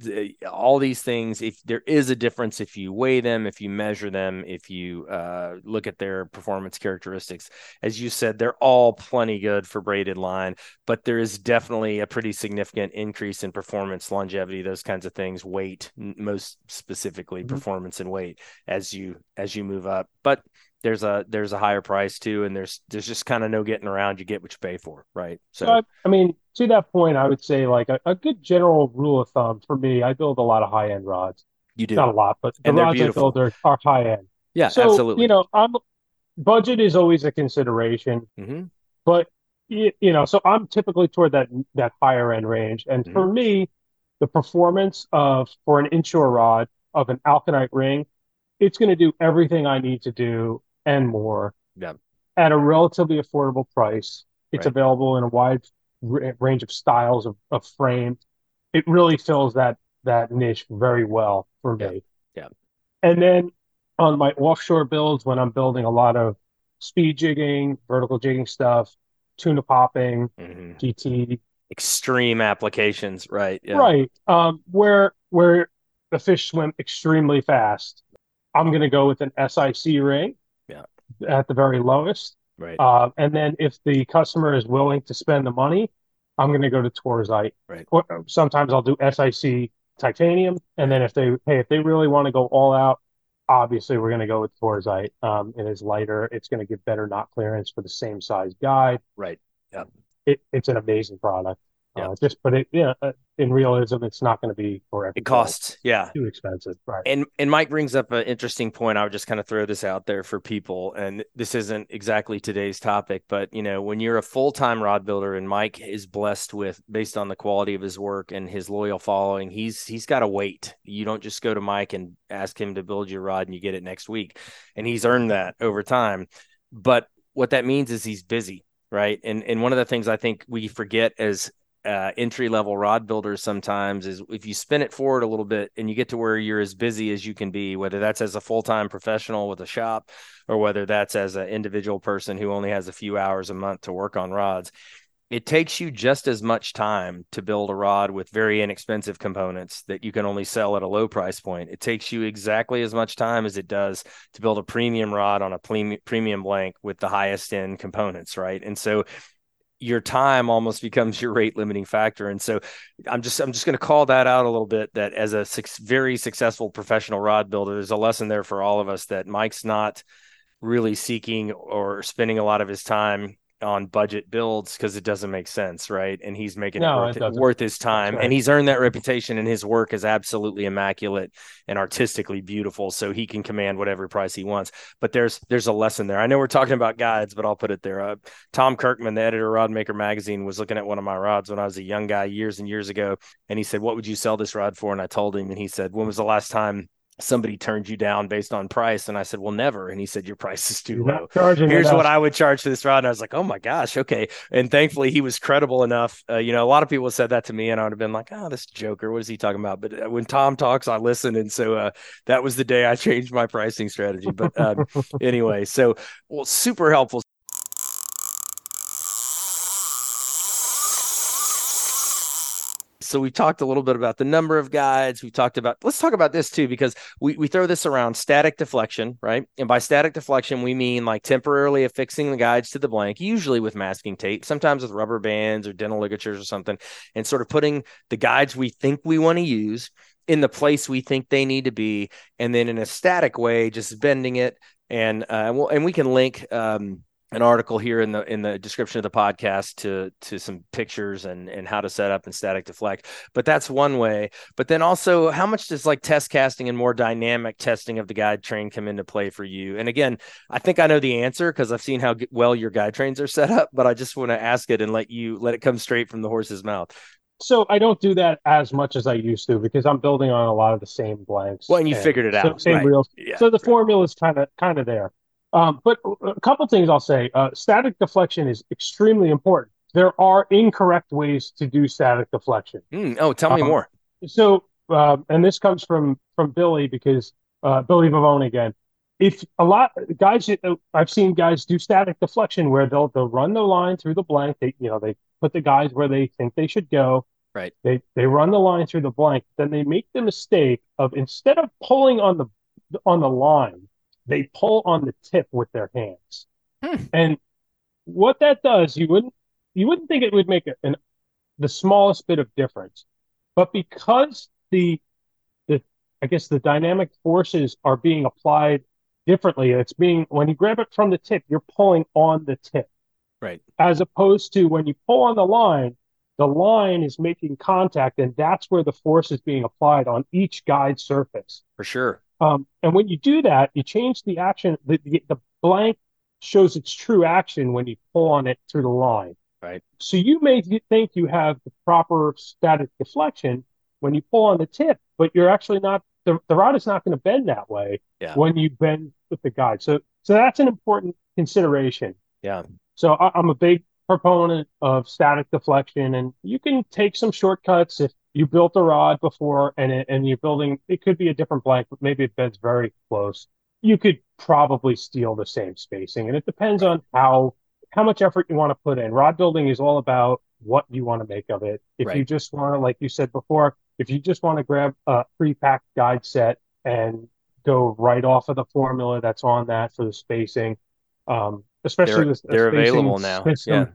All these things, if there is a difference, if you weigh them, if you measure them, if you look at their performance characteristics, as you said, they're all plenty good for braided line, but there is definitely a pretty significant increase in performance, longevity, those kinds of things, weight, most specifically performance and weight as you move up. But there's a higher price too, and there's just kind of no getting around. You get what you pay for, right? So I mean, to that point, I would say like a good general rule of thumb for me, I build a lot of high end rods. You do not a lot, but the rods I build are high end. Yeah, so, absolutely. You know, budget is always a consideration, but you know, so I'm typically toward that higher end range, and for me, the performance for an inshore rod of an Alconite ring, it's going to do everything I need to do and more at a relatively affordable price. It's available in a wide range of styles of frame. It really fills that niche very well for me. Yeah. And then on my offshore builds, when I'm building a lot of speed jigging, vertical jigging stuff, tuna popping, GT. Extreme applications, right? Yeah. Right. Where the fish swim extremely fast, I'm going to go with an SIC ring at the very lowest. Right. And then if the customer is willing to spend the money, I'm going to go to Torzite. Right. Or sometimes I'll do SIC titanium. And then if they really want to go all out, obviously we're going to go with Torzite. It is lighter. It's going to give better knot clearance for the same size guide. Right. Yeah. It's an amazing product. Yeah. In realism, it's not going to be for everything. It costs, too expensive, right? And Mike brings up an interesting point. I would just kind of throw this out there for people, and this isn't exactly today's topic, but you know, when you're a full-time rod builder, and Mike is blessed with, based on the quality of his work and his loyal following, he's got to wait. You don't just go to Mike and ask him to build your rod and you get it next week, and he's earned that over time. But what that means is he's busy, right? And one of the things I think we forget as entry-level rod builders sometimes is if you spin it forward a little bit and you get to where you're as busy as you can be, whether that's as a full-time professional with a shop or whether that's as an individual person who only has a few hours a month to work on rods, it takes you just as much time to build a rod with very inexpensive components that you can only sell at a low price point. It takes you exactly as much time as it does to build a premium rod on a premium blank with the highest end components, right? And so your time almost becomes your rate limiting factor. And so I'm just going to call that out a little bit, that as a very successful professional rod builder, there's a lesson there for all of us that Mike's not really seeking or spending a lot of his time on budget builds because it doesn't make sense, right? And he's making it worth his time, right? And he's earned that reputation, and his work is absolutely immaculate and artistically beautiful, so he can command whatever price he wants. But there's a lesson there. I know we're talking about guides, but I'll put it there. Tom Kirkman, the editor of Rodmaker Magazine, was looking at one of my rods when I was a young guy years and years ago, and he said, "What would you sell this rod for?" And I told him, and he said, "When was the last time somebody turned you down based on price?" And I said, "Well, never." And he said, "Your price is too low. Here's what I would charge for this rod." And I was like, "Oh my gosh. Okay." And thankfully he was credible enough. You know, a lot of people said that to me and I would have been like, "Oh, this joker, what is he talking about?" But when Tom talks, I listen. And so that was the day I changed my pricing strategy. But anyway, super helpful. So we talked a little bit about the number of guides. Let's talk about this too, because we throw this around, static deflection, right? And by static deflection, we mean like temporarily affixing the guides to the blank, usually with masking tape, sometimes with rubber bands or dental ligatures or something, and sort of putting the guides we think we want to use in the place we think they need to be. And then in a static way, just bending it. And we can link an article here in the description of the podcast to some pictures and how to set up and static deflect, but that's one way. But then also, how much does like test casting and more dynamic testing of the guide train come into play for you? And again, I think I know the answer because I've seen how well your guide trains are set up, but I just want to ask it and let you, let it come straight from the horse's mouth. So I don't do that as much as I used to because I'm building on a lot of the same blanks. Well, and you figured it out. Same reels. Yeah, so the formula is kind of there. But a couple things I'll say, static deflection is extremely important. There are incorrect ways to do static deflection. Tell me more. So, and this comes from Billy because Billy Vivona again. If a lot guys, I've seen guys do static deflection where they'll run the line through the blank. They, you know, they put the guys where they think they should go. Right. They run the line through the blank. Then they make the mistake of, instead of pulling on the line, they pull on the tip with their hands. And what that does, you wouldn't think it would make the smallest bit of difference. But because the dynamic forces are being applied differently, when you grab it from the tip, you're pulling on the tip. Right. As opposed to when you pull on the line is making contact, and that's where the force is being applied on each guide surface. For sure. And when you do that, you change the action. The blank shows its true action when you pull on it through the line. Right. So you may think you have the proper static deflection when you pull on the tip, but you're actually not. The rod is not going to bend that way when you bend with the guide. So that's an important consideration. Yeah. So I'm a big proponent of static deflection, and you can take some shortcuts if you built a rod before and you're building, it could be a different blank, but maybe it bends very close. You could probably steal the same spacing. And it depends on how much effort you want to put in. Rod building is all about what you want to make of it. If you just want to, like you said before, if you just want to grab a pre-packed guide set and go right off of the formula that's on that for the spacing, especially they're available now. Yeah.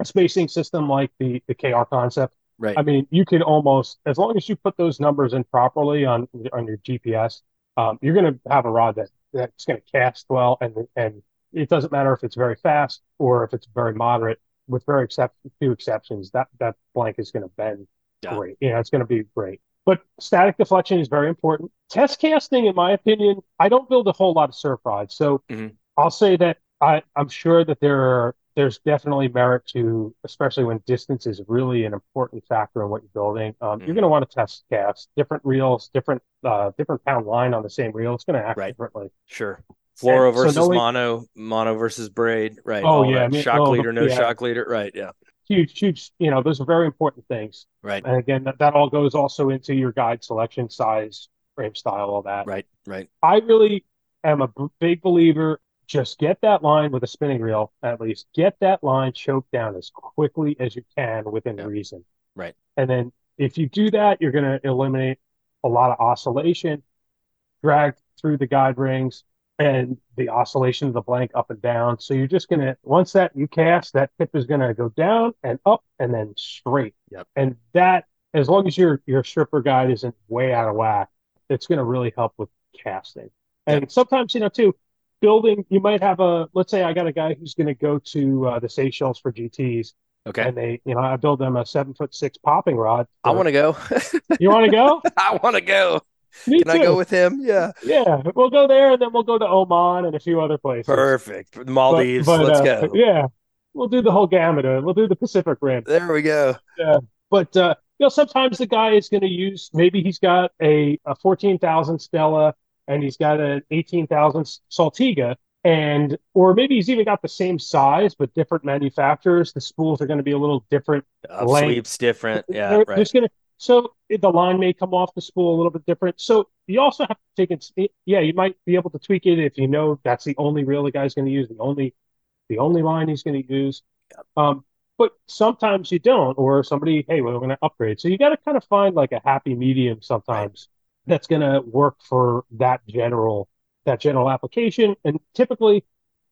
A spacing system like the KR concept. Right. I mean, you can almost, as long as you put those numbers in properly on your GPS, you're going to have a rod that's going to cast well, and it doesn't matter if it's very fast or if it's very moderate. With very few exceptions, that blank is going to bend great. Yeah, it's going to be great. But static deflection is very important. Test casting, in my opinion, I don't build a whole lot of surf rods, so I'll say that I'm sure that there's definitely merit to, especially when distance is really an important factor in what you're building. You're going to want to test cast different reels, different pound line on the same reel. It's going to act differently. Sure. Fluoro versus mono versus braid. Right. Oh, yeah. I mean, shock leader. Right. Yeah. Huge. You know, those are very important things. Right. And again, that all goes also into your guide selection, size, frame style, all that. Right. I really am a big believer. Just get that line with a spinning reel, at least. Get that line choked down as quickly as you can within reason. Right. And then if you do that, you're going to eliminate a lot of oscillation, drag through the guide rings, and the oscillation of the blank up and down. So you're just going to, once that you cast, that tip is going to go down and up and then straight. Yep. And that, as long as your stripper guide isn't way out of whack, it's going to really help with casting. And sometimes, you know, too, building, you might have let's say I got a guy who's going to go to the Seychelles for GTs. Okay. And I build them a 7'6" popping rod. I want to go. You want to go? I want to go. Me too. I go with him? Yeah. Yeah. We'll go there, and then we'll go to Oman and a few other places. Perfect. Maldives. Let's go. Yeah. We'll do the whole gamut. We'll do the Pacific Rim. There we go. Yeah. But, sometimes the guy is going to use, maybe he's got a 14,000 Stella, and he's got an 18,000 Saltiga, or maybe he's even got the same size but different manufacturers. The spools are going to be a little different. Sleeve's different, yeah, right. So the line may come off the spool a little bit different. So you also have to take it. Yeah, you might be able to tweak it if you know that's the only reel the guy's going to use, the only line he's going to use. But sometimes you don't, or somebody, hey, we're going to upgrade. So you got to kind of find like a happy medium sometimes. Right. That's going to work for that general application. And typically,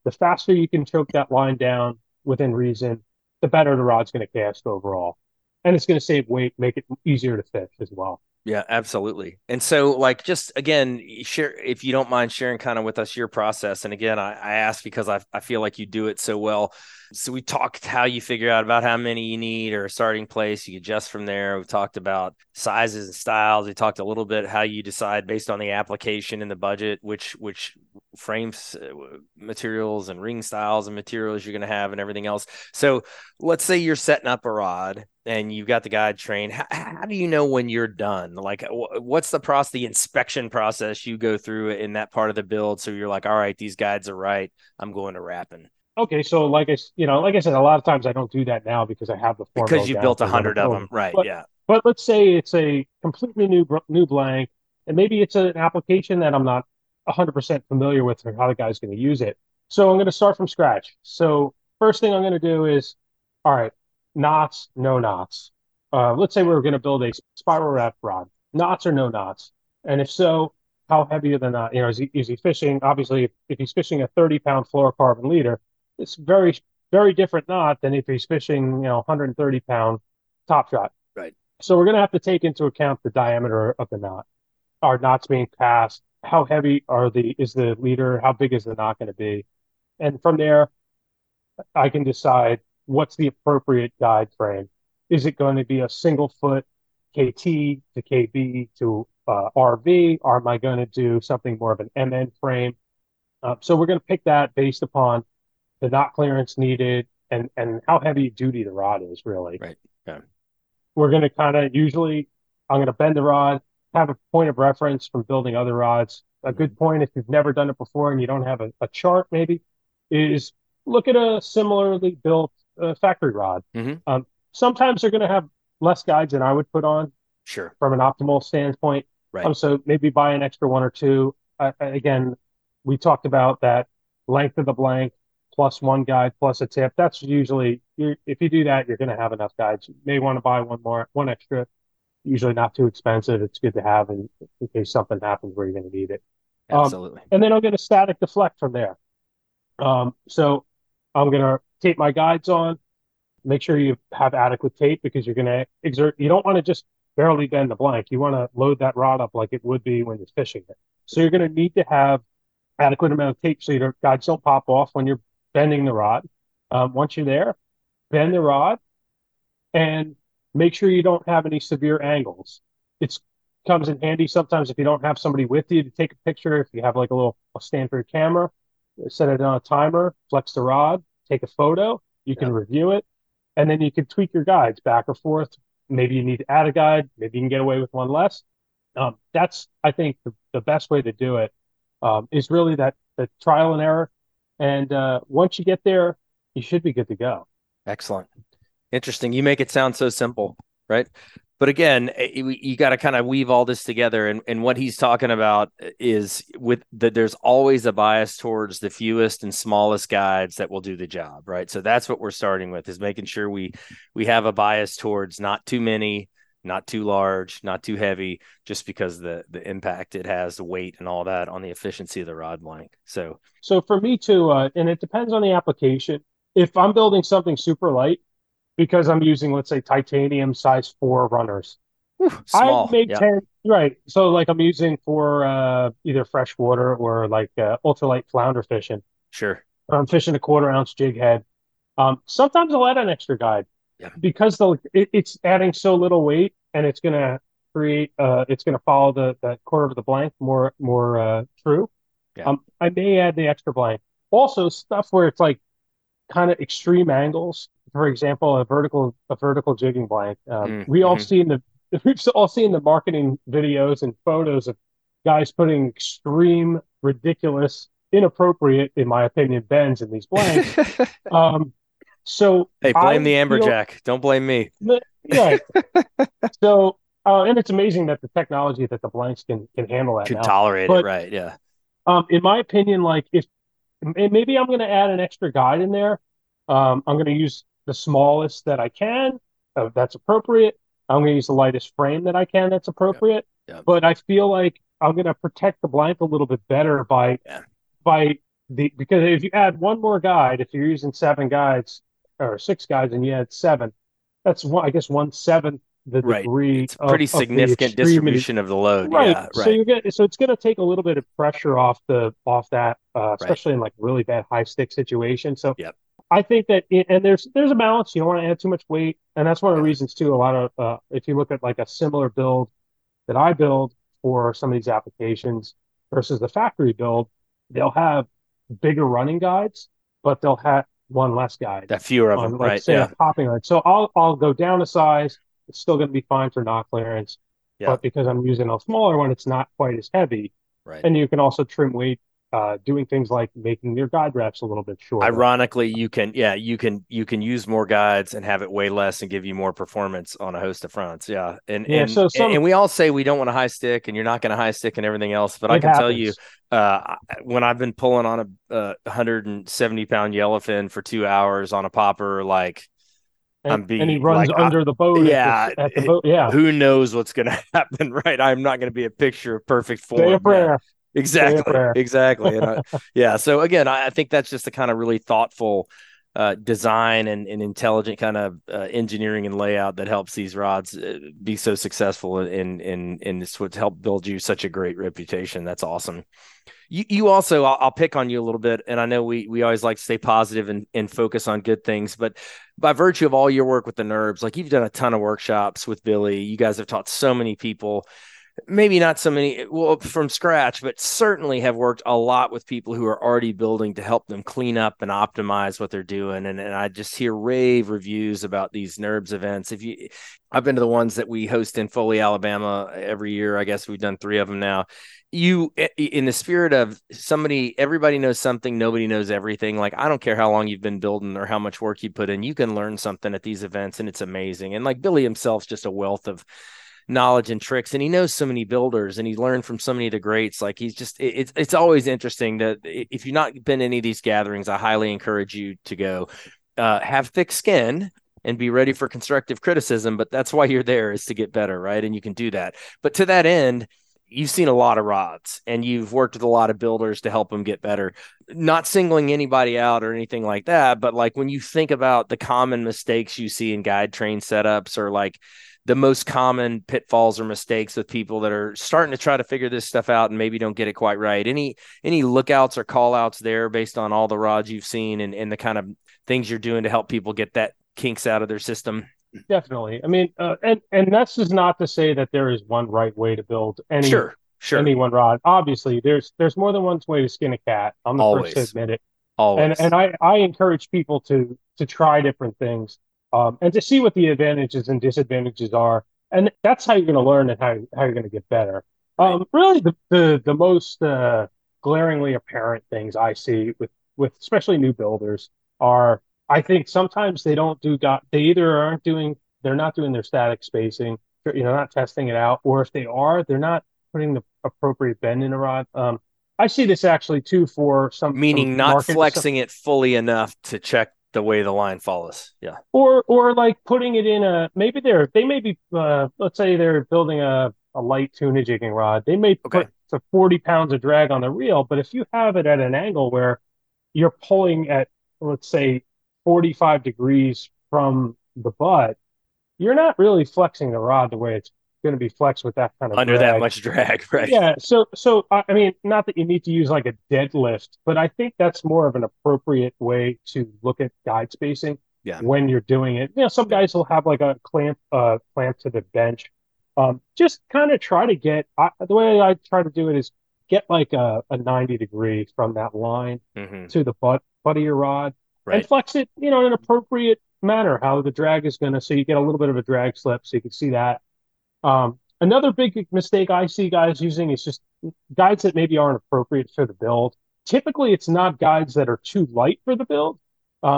the faster you can choke that line down within reason, the better the rod's going to cast overall. And it's going to save weight, make it easier to fish as well. Yeah, absolutely. And so, like, just again, share, if you don't mind sharing kind of with us your process. And again, I ask because I feel like you do it so well. So we talked how you figure out about how many you need or a starting place. You adjust from there. We've talked about sizes and styles. We talked a little bit how you decide based on the application and the budget, which frames materials and ring styles and materials you're going to have and everything else. So let's say you're setting up a rod and you've got the guide trained. How do you know when you're done? Like, what's the process, the inspection process you go through in that part of the build? So you're like, all right, these guides are right. I'm going to wrapping. Okay, so like I said, a lot of times I don't do that now because I have the formula. Because you built 100 of them, right? But, yeah. But let's say it's a completely new blank, and maybe it's an application that I'm not 100% familiar with or how the guy's going to use it. So I'm going to start from scratch. So first thing I'm going to do is, all right, knots, no knots. Let's say we're going to build a spiral wrap rod. Knots or no knots? And if so, how heavy are the knots? You know, is he fishing? Obviously, if he's fishing a 30-pound fluorocarbon leader, it's very, very different knot than if he's fishing, 130-pound top shot. Right. So we're going to have to take into account the diameter of the knot. Are knots being cast? How heavy is the leader? How big is the knot going to be? And from there, I can decide what's the appropriate guide frame. Is it going to be a single foot KT to KB to RV? Or am I going to do something more of an MN frame? So we're going to pick that based upon the knot clearance needed, and how heavy duty the rod is, really. Right. Yeah. We're going to I'm going to bend the rod, have a point of reference from building other rods. A good point, if you've never done it before and you don't have a chart maybe, is look at a similarly built factory rod. Mm-hmm. Sometimes they're going to have less guides than I would put on. Sure. From an optimal standpoint. Right. So maybe buy an extra one or two. Again, we talked about that length of the blank, plus one guide, plus a tip. That's usually, if you do that, you're going to have enough guides. You may want to buy one extra. Usually not too expensive. It's good to have in case something happens where you're going to need it. Absolutely. And then I'll get a static deflect from there. So I'm going to tape my guides on. Make sure you have adequate tape because you're going to you don't want to just barely bend the blank. You want to load that rod up like it would be when you're fishing it. So you're going to need to have adequate amount of tape so your guides don't pop off when you're bending the rod. Once you're there, bend the rod and make sure you don't have any severe angles. It comes in handy sometimes if you don't have somebody with you to take a picture. If you have like a stand for your camera, set it on a timer, flex the rod, take a photo, you can review it, and then you can tweak your guides back or forth. Maybe you need to add a guide. Maybe you can get away with one less. That's, I think, the best way to do it, is really that the trial and error. And once you get there, you should be good to go. Excellent. Interesting. You make it sound so simple, right? But again, you got to kind of weave all this together. And what he's talking about is there's always a bias towards the fewest and smallest guides that will do the job, right? So that's what we're starting with, is making sure we have a bias towards not too many, not too large, not too heavy, just because the impact it has, the weight and all that on the efficiency of the rod blank. So for me too, and it depends on the application. If I'm building something super light, because I'm using, let's say, titanium size 4 runners. Small. I make 10, right. So like I'm using for either freshwater or like ultralight flounder fishing. Sure. I'm fishing a 1/4 ounce jig head. Sometimes I'll add an extra guide. Yeah. Because it's adding so little weight, and it's going to create, it's going to follow the curve of the blank more true. Yeah. I may add the extra blank. Also, stuff where it's like kind of extreme angles. For example, a vertical jigging blank. We've all seen the marketing videos and photos of guys putting extreme, ridiculous, inappropriate, in my opinion, bends in these blanks. So hey, blame the amberjack. Don't blame me. Yeah. So, and it's amazing that the technology that the blanks can handle that. Can tolerate it, right? Yeah. In my opinion, like if maybe I'm going to add an extra guide in there. I'm going to use the smallest that I can. That's appropriate. I'm going to use the lightest frame that I can. That's appropriate. Yeah. But I feel like I'm going to protect the blank a little bit better because if you add one more guide, if you're using 7 guides. Or 6 guys, and you had 7. That's 1/7 the degree. It's pretty significant distribution of the load. Right. Yeah, so it's going to take a little bit of pressure off that, especially in like really bad high stick situation. So I think that there's a balance. You don't want to add too much weight, and that's one of the reasons too. A lot of if you look at like a similar build that I build for some of these applications versus the factory build, they'll have bigger running guides, but they'll have one less guide. That fewer of them, like, right? Say a popping guide. So I'll go down a size. It's still going to be fine for knot clearance, but because I'm using a smaller one, it's not quite as heavy. Right. And you can also trim weight, doing things like making your guide wraps a little bit shorter. Ironically, you can use more guides and have it weigh less and give you more performance on a host of fronts. Yeah. And we all say we don't want a high stick and you're not going to high stick and everything else, but I can tell you, when I've been pulling on a 170 pound yellowfin for 2 hours on a popper, and he runs under the boat. Yeah, at the boat. Yeah. Who knows what's going to happen, right? I'm not going to be a picture of perfect form. Day of prayer. Exactly. And so again, I think that's just the kind of really thoughtful design and intelligent kind of engineering and layout that helps these rods be so successful, and it's what helped build you such a great reputation. That's awesome. You also, I'll pick on you a little bit, and I know we always like to stay positive and focus on good things, but by virtue of all your work with the NURBS, like you've done a ton of workshops with Billy, you guys have taught so many people. Maybe not so many from scratch, but certainly have worked a lot with people who are already building to help them clean up and optimize what they're doing. And I just hear rave reviews about these NURBS events. I've been to the ones that we host in Foley, Alabama every year. I guess we've done 3 of them now. You, in the spirit of everybody knows something, nobody knows everything. Like, I don't care how long you've been building or how much work you put in, you can learn something at these events, and it's amazing. And like Billy himself's just a wealth of knowledge and tricks, and he knows so many builders, and he learned from so many of the greats. Like, he's just, it's always interesting that if you've not been to any of these gatherings, I highly encourage you to go. Have thick skin and be ready for constructive criticism, but that's why you're there, is to get better, right? And you can do that. But to that end, you've seen a lot of rods and you've worked with a lot of builders to help them get better, not singling anybody out or anything like that. But like, when you think about the common mistakes you see in guide train setups, or like the most common pitfalls or mistakes with people that are starting to try to figure this stuff out and maybe don't get it quite right, any lookouts or call outs there based on all the rods you've seen and the kind of things you're doing to help people get that kinks out of their system? Definitely. I mean, and that's just not to say that there is one right way to build any one rod. Obviously, there's more than one way to skin a cat. I'm the first to admit it. Always. And I encourage people to try different things and to see what the advantages and disadvantages are. And that's how you're going to learn and how you're going to get better. Right. Really, the most glaringly apparent things I see with especially new builders are, I think sometimes they don't do got. They either they're not doing their static spacing, not testing it out, or if they are, they're not putting the appropriate bend in a rod. I see this actually too for some, meaning not flexing it fully enough to check the way the line follows. Yeah. Or like putting it in a, maybe let's say they're building a light tuna jigging rod. They may put 40 pounds of drag on the reel, but if you have it at an angle where you're pulling at, let's say, 45 degrees from the butt, you're not really flexing the rod the way it's going to be flexed with that kind of under drag. That much drag, right? Yeah. So I mean, not that you need to use like a deadlift, but I think that's more of an appropriate way to look at guide spacing when you're doing it. You know, some guys will have like a clamp to the bench. Just kind of try to get. The way I try to do it is get like a 90 degree from that line to the butt of your rod. Right. And flex it, in an appropriate manner, how the drag is going to, so you get a little bit of a drag slip, so you can see that. Another big mistake I see guys using is just guides that maybe aren't appropriate for the build. Typically, it's not guides that are too light for the build,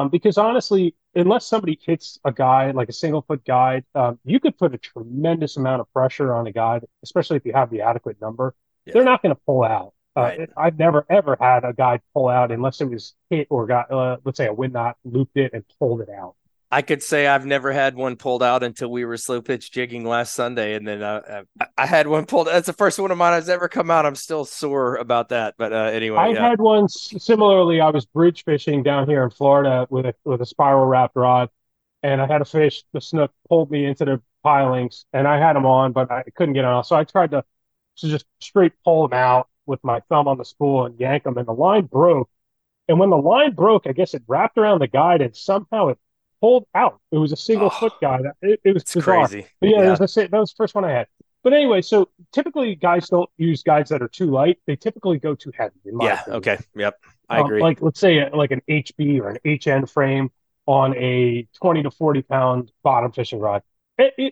because honestly, unless somebody hits a guide, like a single-foot guide, you could put a tremendous amount of pressure on a guide, especially if you have the adequate number. Yeah. They're not going to pull out. I've never, ever had a guide pull out unless it was hit or got, let's say, a wind knot looped it and pulled it out. I could say I've never had one pulled out until we were slow pitch jigging last Sunday. And then I had one pulled. That's the first one of mine that's ever come out. I'm still sore about that. But anyway, I've had one. Similarly, I was bridge fishing down here in Florida with a spiral wrapped rod. And I had a fish, the snook pulled me into the pilings, and I had them on, but I couldn't get on. So I tried to just straight pull them out with my thumb on the spool and yank them, and the line broke. And when the line broke, I guess it wrapped around the guide and somehow it pulled out. It was a single foot guide. It was bizarre. Crazy. But yeah. That was the first one I had. But anyway, so typically guys don't use guides that are too light. They typically go too heavy. In my opinion. Okay. Yep. I agree. Like, let's say like an HB or an HN frame on a 20 to 40 pound bottom fishing rod.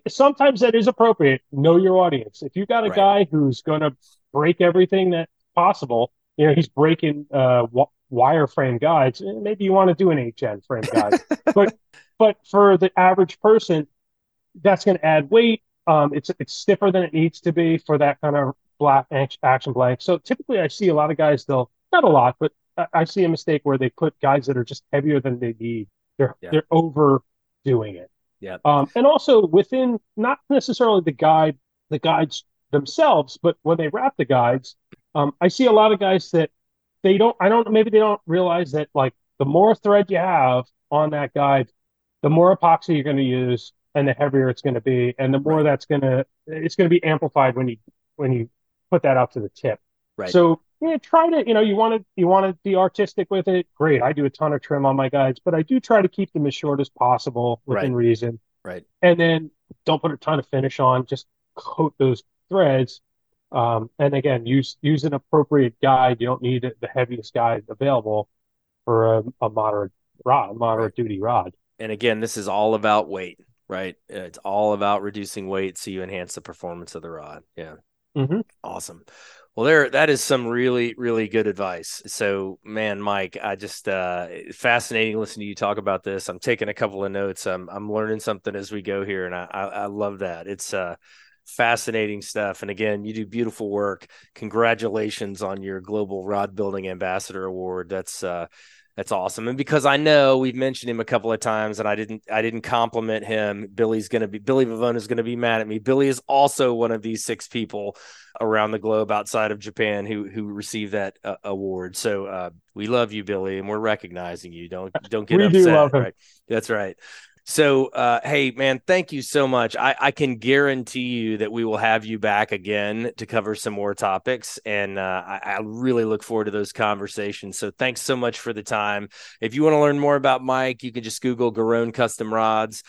Sometimes that is appropriate. Know your audience. If you've got a guy who's going to break everything that's possible, you know, he's breaking wireframe guides, maybe you want to do an HN frame guide. but for the average person, that's going to add weight. It's stiffer than it needs to be for that kind of black action blank. So typically I see a lot of guys, I see a mistake where they put guides that are just heavier than they need. They're overdoing it. Yeah. And also within, not necessarily the guides themselves, but when they wrap the guides, I see a lot of guys that maybe they don't realize that, like, the more thread you have on that guide, the more epoxy you're going to use and the heavier it's going to be. And the more it's going to be amplified when you put that out to the tip. Right. So yeah, try to, you want to be artistic with it. Great. I do a ton of trim on my guides, but I do try to keep them as short as possible within reason. Right. And then don't put a ton of finish on, just coat those threads. And again, use an appropriate guide. You don't need the heaviest guide available for a moderate rod, duty rod. And again, this is all about weight, right? It's all about reducing weight so you enhance the performance of the rod. Yeah. Mm-hmm. Awesome. Well, that is some really, really good advice. So, man, Mike, I just fascinating listening to you talk about this. I'm taking a couple of notes. I'm learning something as we go here, and I love that. It's fascinating stuff. And again, you do beautiful work. Congratulations on your Global Rod Building Ambassador Award. That's awesome. And because I know we've mentioned him a couple of times and I didn't compliment him. Billy Vivona is going to be mad at me. Billy is also one of these 6 people around the globe outside of Japan who received that award. So we love you, Billy, and we're recognizing you. Don't get upset. We do love him. Right? That's right. So, hey, man, thank you so much. I can guarantee you that we will have you back again to cover some more topics. And I really look forward to those conversations. So thanks so much for the time. If you want to learn more about Mike, you can just Google Garone Custom Rods.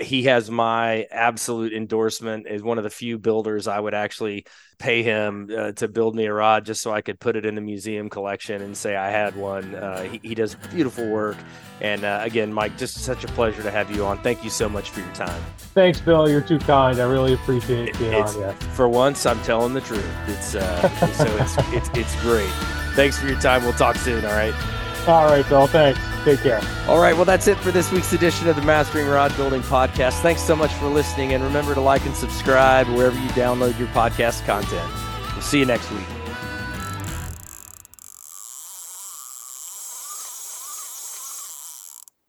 He has my absolute endorsement as one of the few builders. I would actually pay him to build me a rod just so I could put it in the museum collection and say I had one. He does beautiful work. And again, Mike, just such a pleasure to have you on. Thank you so much for your time. Thanks, Bill. You're too kind. I really appreciate being on. Yeah. For once, I'm telling the truth. It's so it's great. Thanks for your time. We'll talk soon. All right. All right, Bill. Thanks. Take care. All right. Well, that's it for this week's edition of the Mastering Rod Building Podcast. Thanks so much for listening, and remember to like and subscribe wherever you download your podcast content. We'll see you next week.